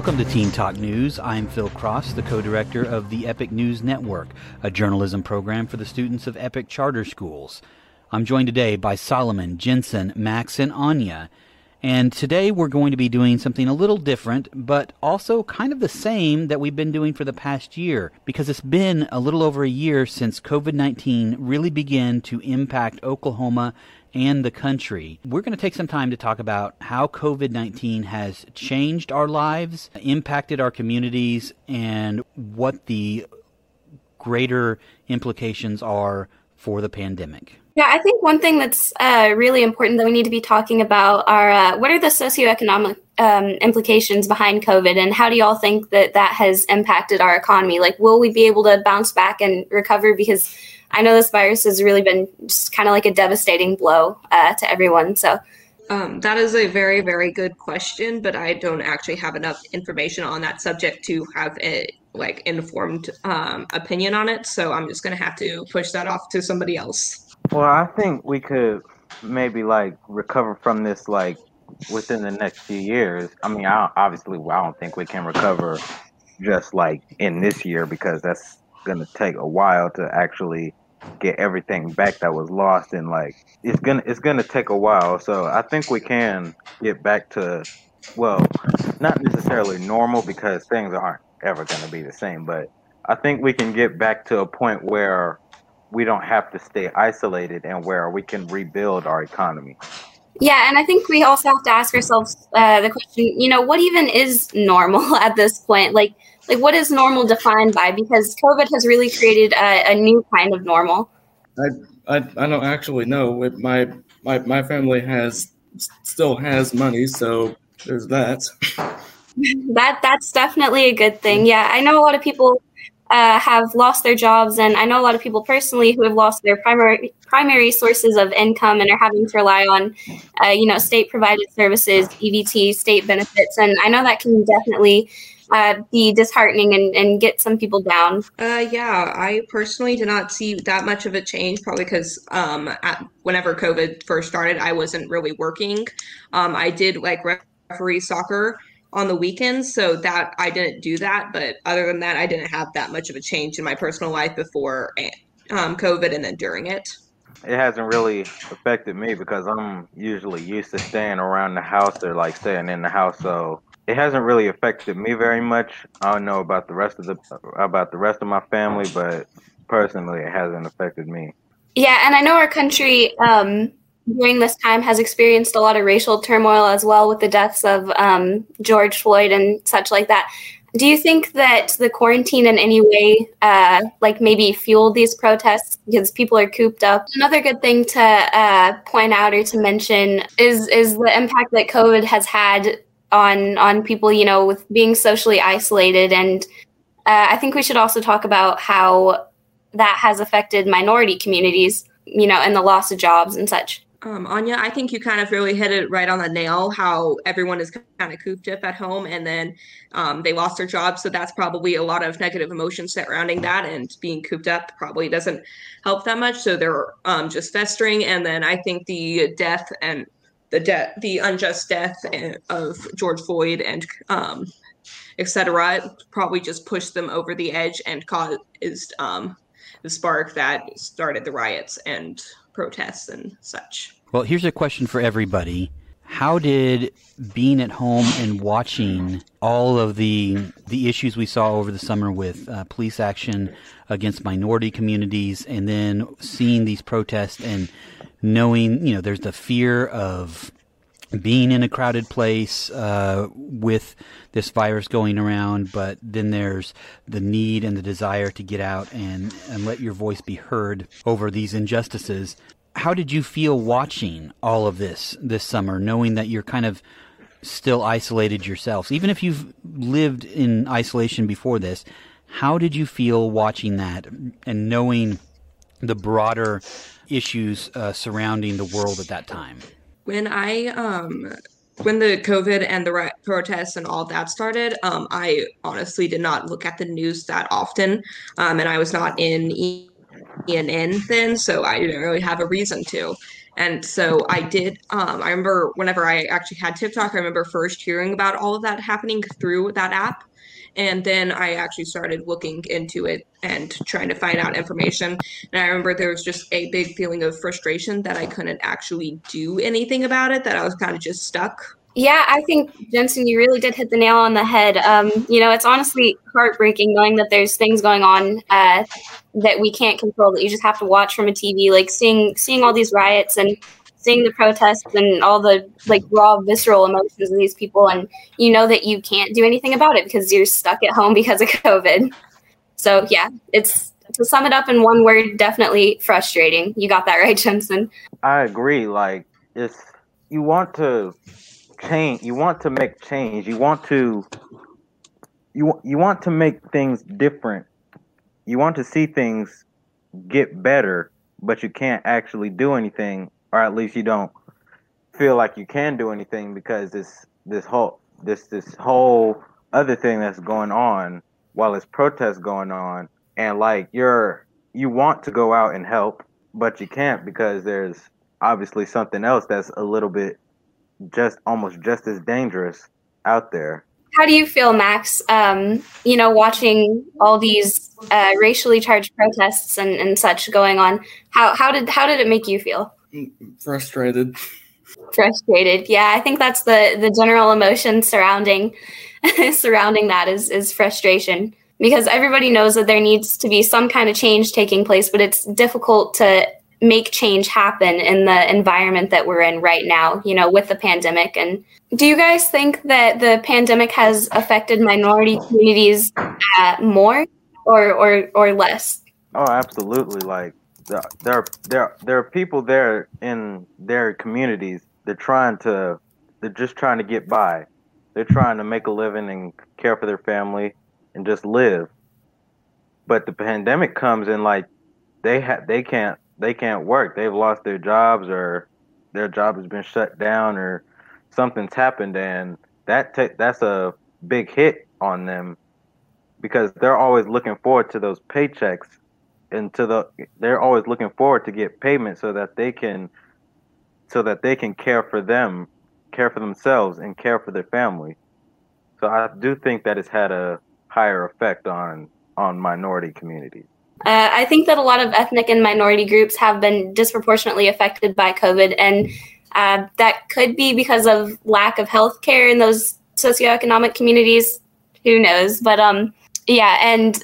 Welcome to Teen Talk News. I'm Phil Cross, the co-director of the Epic News Network, a journalism program for the students of Epic Charter Schools. I'm joined today by Solomon, Jensen, Max, and Anya. And today we're going to be doing something a little different, but also kind of the same that we've been doing for the past year, because it's been a little over a year since COVID-19 really began to impact Oklahoma and the country. We're going to take some time to talk about how COVID-19 has changed our lives, impacted our communities, and what the greater implications are for the pandemic. Yeah, I think one thing that's really important that we need to be talking about are what are the socioeconomic implications behind COVID, and how do y'all think that that has impacted our economy? Like, will we be able to bounce back and recover? Because I know this virus has really been just kind of like a devastating blow to everyone. So that is a very, very good question, but I don't actually have enough information on that subject to have a informed opinion on it. So I'm just going to have to push that off to somebody else. Well, I think we could maybe recover from this within the next few years. I mean, I don't think we can recover just in this year, because that's going to take a while to actually get everything back that was lost, and it's going to take a while. So I think we can get back to, well, not necessarily normal, because things aren't ever going to be the same, but I think we can get back to a point where we don't have to stay isolated and where we can rebuild our economy. Yeah, and I think we also have to ask ourselves the question, what even is normal at this point? Like what is normal defined by? Because COVID has really created a new kind of normal. I don't actually know. My family still has money, so there's that. That's definitely a good thing. Yeah, I know a lot of people have lost their jobs, and I know a lot of people personally who have lost their primary sources of income and are having to rely on, state-provided services, EBT, state benefits, and I know that can definitely be disheartening and get some people down. Yeah, I personally did not see that much of a change, probably because whenever COVID first started, I wasn't really working. I did referee soccer on the weekends, so that I didn't do that. But other than that, I didn't have that much of a change in my personal life before COVID and then during it. It hasn't really affected me, because I'm usually used to staying around the house or staying in the house. So it hasn't really affected me very much. I don't know about the rest of my family, but personally, it hasn't affected me. Yeah. And I know our country, during this time has experienced a lot of racial turmoil as well, with the deaths of George Floyd and such like that. Do you think that the quarantine in any way maybe fueled these protests because people are cooped up? Another good thing to point out or to mention is the impact that COVID has had on people, with being socially isolated. And I think we should also talk about how that has affected minority communities, and the loss of jobs and such. Anya, I think you kind of really hit it right on the nail, how everyone is kind of cooped up at home, and then they lost their jobs. So that's probably a lot of negative emotions surrounding that, and being cooped up probably doesn't help that much. So they're just festering. And then I think the death and the unjust death of George Floyd and et cetera, probably just pushed them over the edge and caused the spark that started the riots and protests and such. Well, here's a question for everybody. How did being at home and watching all of the issues we saw over the summer with police action against minority communities, and then seeing these protests and knowing, there's the fear of being in a crowded place with this virus going around, but then there's the need and the desire to get out and let your voice be heard over these injustices. How did you feel watching all of this summer, knowing that you're kind of still isolated yourselves? Even if you've lived in isolation before this, how did you feel watching that and knowing the broader issues surrounding the world at that time? When when the COVID and the protests and all that started, I honestly did not look at the news that often, and I was not in ENN then, so I didn't really have a reason to. And so I did, I remember whenever I actually had TikTok, I remember first hearing about all of that happening through that app. And then I actually started looking into it and trying to find out information. And I remember there was just a big feeling of frustration that I couldn't actually do anything about it, that I was kind of just stuck. Yeah, I think, Jensen, you really did hit the nail on the head. You know, it's honestly heartbreaking knowing that there's things going on that we can't control, that you just have to watch from a TV, like seeing all these riots and seeing the protests and all the like raw visceral emotions of these people. And you know that you can't do anything about it because you're stuck at home because of COVID. So yeah, it's, to sum it up in one word, definitely frustrating. You got that right, Jensen. I agree. Like, it's, you want to change, you want to make change, you want to make things different, you want to see things get better, but you can't actually do anything, or at least you don't feel like you can do anything, because this whole other thing that's going on while it's protests going on. And like, you want to go out and help, but you can't, because there's obviously something else that's a little bit almost just as dangerous out there. How do you feel, Max, you know, watching all these racially charged protests and such going on? How did it make you feel? Frustrated. Yeah, I think that's the general emotion surrounding that is frustration, because everybody knows that there needs to be some kind of change taking place, but it's difficult to make change happen in the environment that we're in right now, you know, with the pandemic. And do you guys think that the pandemic has affected minority communities more or less? Oh, absolutely. Like, there are people there in their communities. They're just trying to get by. They're trying to make a living and care for their family and just live. But the pandemic comes in, like, they can't work. They've lost their jobs, or their job has been shut down, or something's happened. And that's a big hit on them, because they're always looking forward to those paychecks, and they're always looking forward to get payment so that they can care for themselves and care for their family. So I do think that it's had a higher effect on minority communities. I think that a lot of ethnic and minority groups have been disproportionately affected by COVID, and that could be because of lack of health care in those socioeconomic communities. Who knows? But yeah, and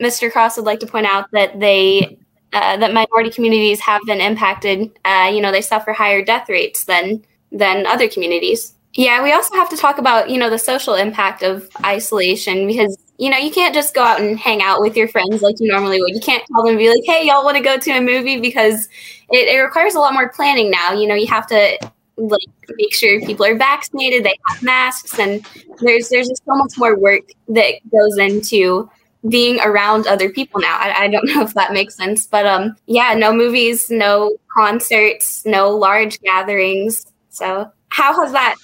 Mr. Cross would like to point out that that minority communities have been impacted. You know, they suffer higher death rates than other communities. Yeah, we also have to talk about, you know, the social impact of isolation, because, you know, you can't just go out and hang out with your friends like you normally would. You can't call them and be like, hey, y'all want to go to a movie? Because it requires a lot more planning now. You know, you have to, like, make sure people are vaccinated, they have masks, and there's just so much more work that goes into being around other people now. I don't know if that makes sense, but yeah, no movies, no concerts, no large gatherings. So how has that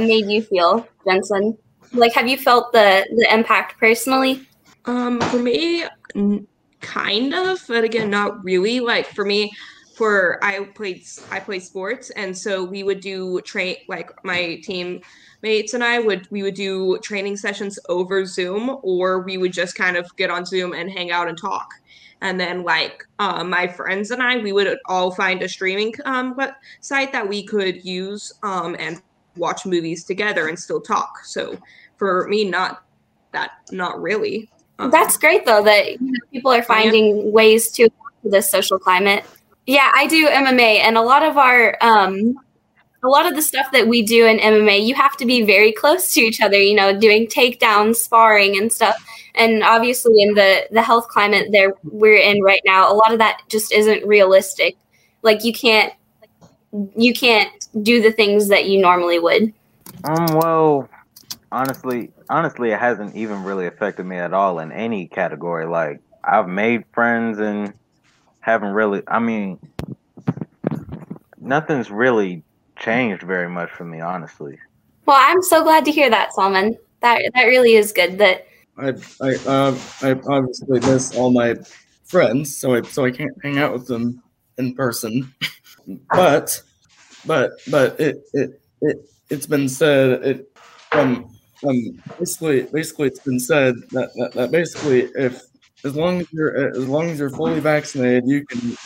made you feel, Jensen? Like, have you felt the impact personally? For me, kind of, but again, not really. Like, for me, I played sports, and so we would do my teammates and I would do training sessions over Zoom, or we would just kind of get on Zoom and hang out and talk. And then, like, my friends and I, we would all find a streaming site that we could use and watch movies together and still talk. So for me, not really. That's great, though, that, you know, people are finding ways to adapt to this social climate. Yeah, I do MMA, and a lot of the stuff that we do in MMA, you have to be very close to each other, you know, doing takedowns, sparring and stuff. And obviously in the health climate there we're in right now, a lot of that just isn't realistic. Like, you can't do the things that you normally would. Well, honestly, it hasn't even really affected me at all in any category. Like, I've made friends and haven't really, I mean, nothing's really changed very much for me, honestly. Well, I'm so glad to hear that, Solomon. That really is good. That I obviously miss all my friends, so I can't hang out with them in person. But it's been said basically it's been said that basically if as long as you're fully vaccinated, you can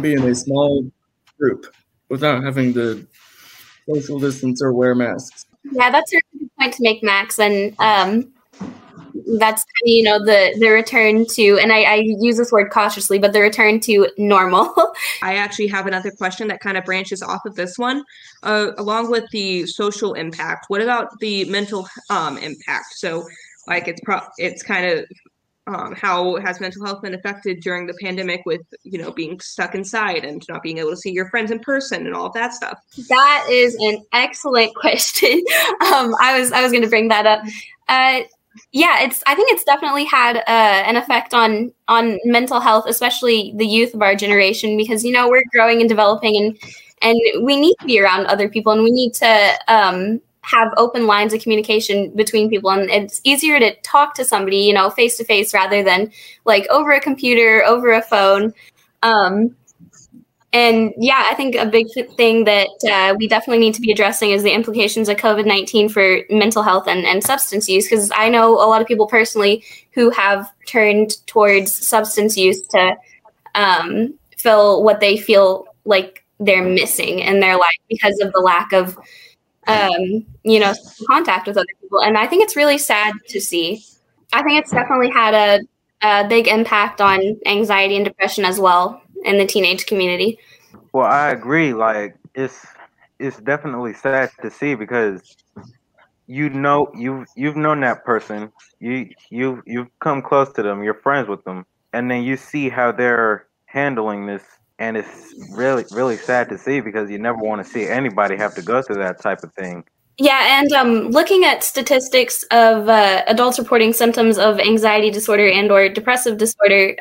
be in a small group without having to social distance or wear masks. Yeah, that's a good point to make, Max, and that's kind of, you know, the return to, and I use this word cautiously, but the return to normal. I actually have another question that kind of branches off of this one, along with the social impact. What about the mental impact? So, like, it's kind of how has mental health been affected during the pandemic with, you know, being stuck inside and not being able to see your friends in person and all of that stuff? That is an excellent question. I was going to bring that up. Yeah, I think it's definitely had an effect on mental health, especially the youth of our generation, because, you know, we're growing and developing and we need to be around other people, and we need to have open lines of communication between people. And it's easier to talk to somebody, you know, face to face rather than like over a computer, over a phone. And yeah, I think a big thing that we definitely need to be addressing is the implications of COVID-19 for mental health and substance use, because I know a lot of people personally who have turned towards substance use to fill what they feel like they're missing in their life because of the lack of, you know, contact with other people. And I think it's really sad to see. I think it's definitely had a big impact on anxiety and depression as well in the teenage community. Well, I agree. Like, it's definitely sad to see, because you know you've known that person, you've come close to them, you're friends with them, and then you see how they're handling this, and it's really, really sad to see, because you never want to see anybody have to go through that type of thing. Yeah, and looking at statistics of adults reporting symptoms of anxiety disorder and or depressive disorder,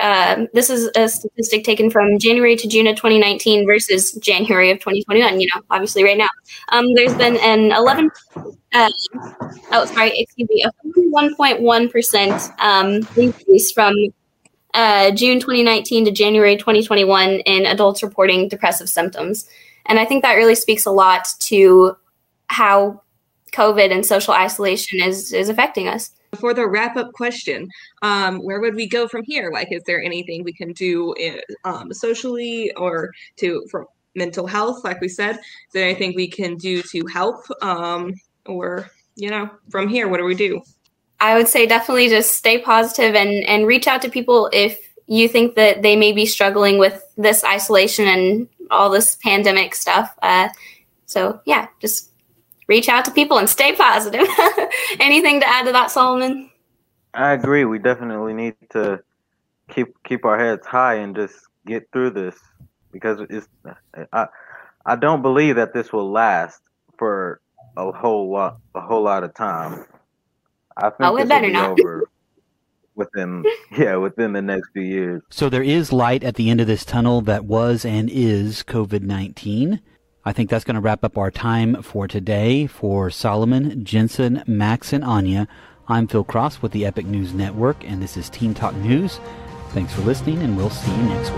this is a statistic taken from January to June of 2019 versus January of 2021, you know, obviously right now. There's been an 41.1% increase from June 2019 to January 2021 in adults reporting depressive symptoms. And I think that really speaks a lot to how COVID and social isolation is affecting us. For the wrap-up question, where would we go from here? Like, is there anything we can do socially or for mental health? Like we said, is there anything we can do to help? Or, you know, from here, what do we do? I would say definitely just stay positive and reach out to people if you think that they may be struggling with this isolation and all this pandemic stuff. So, yeah, just reach out to people and stay positive. Anything to add to that, Solomon? I agree. We definitely need to keep our heads high and just get through this, because I don't believe that this will last for a whole lot of time. I think it better not be over within the next few years. So there is light at the end of this tunnel that was and is COVID-19. I think that's going to wrap up our time for today. For Solomon, Jensen, Max, and Anya, I'm Phil Cross with the Epic News Network, and this is Teen Talk News. Thanks for listening, and we'll see you next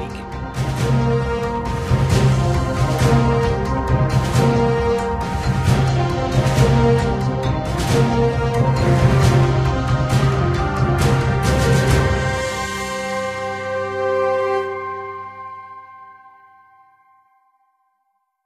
week.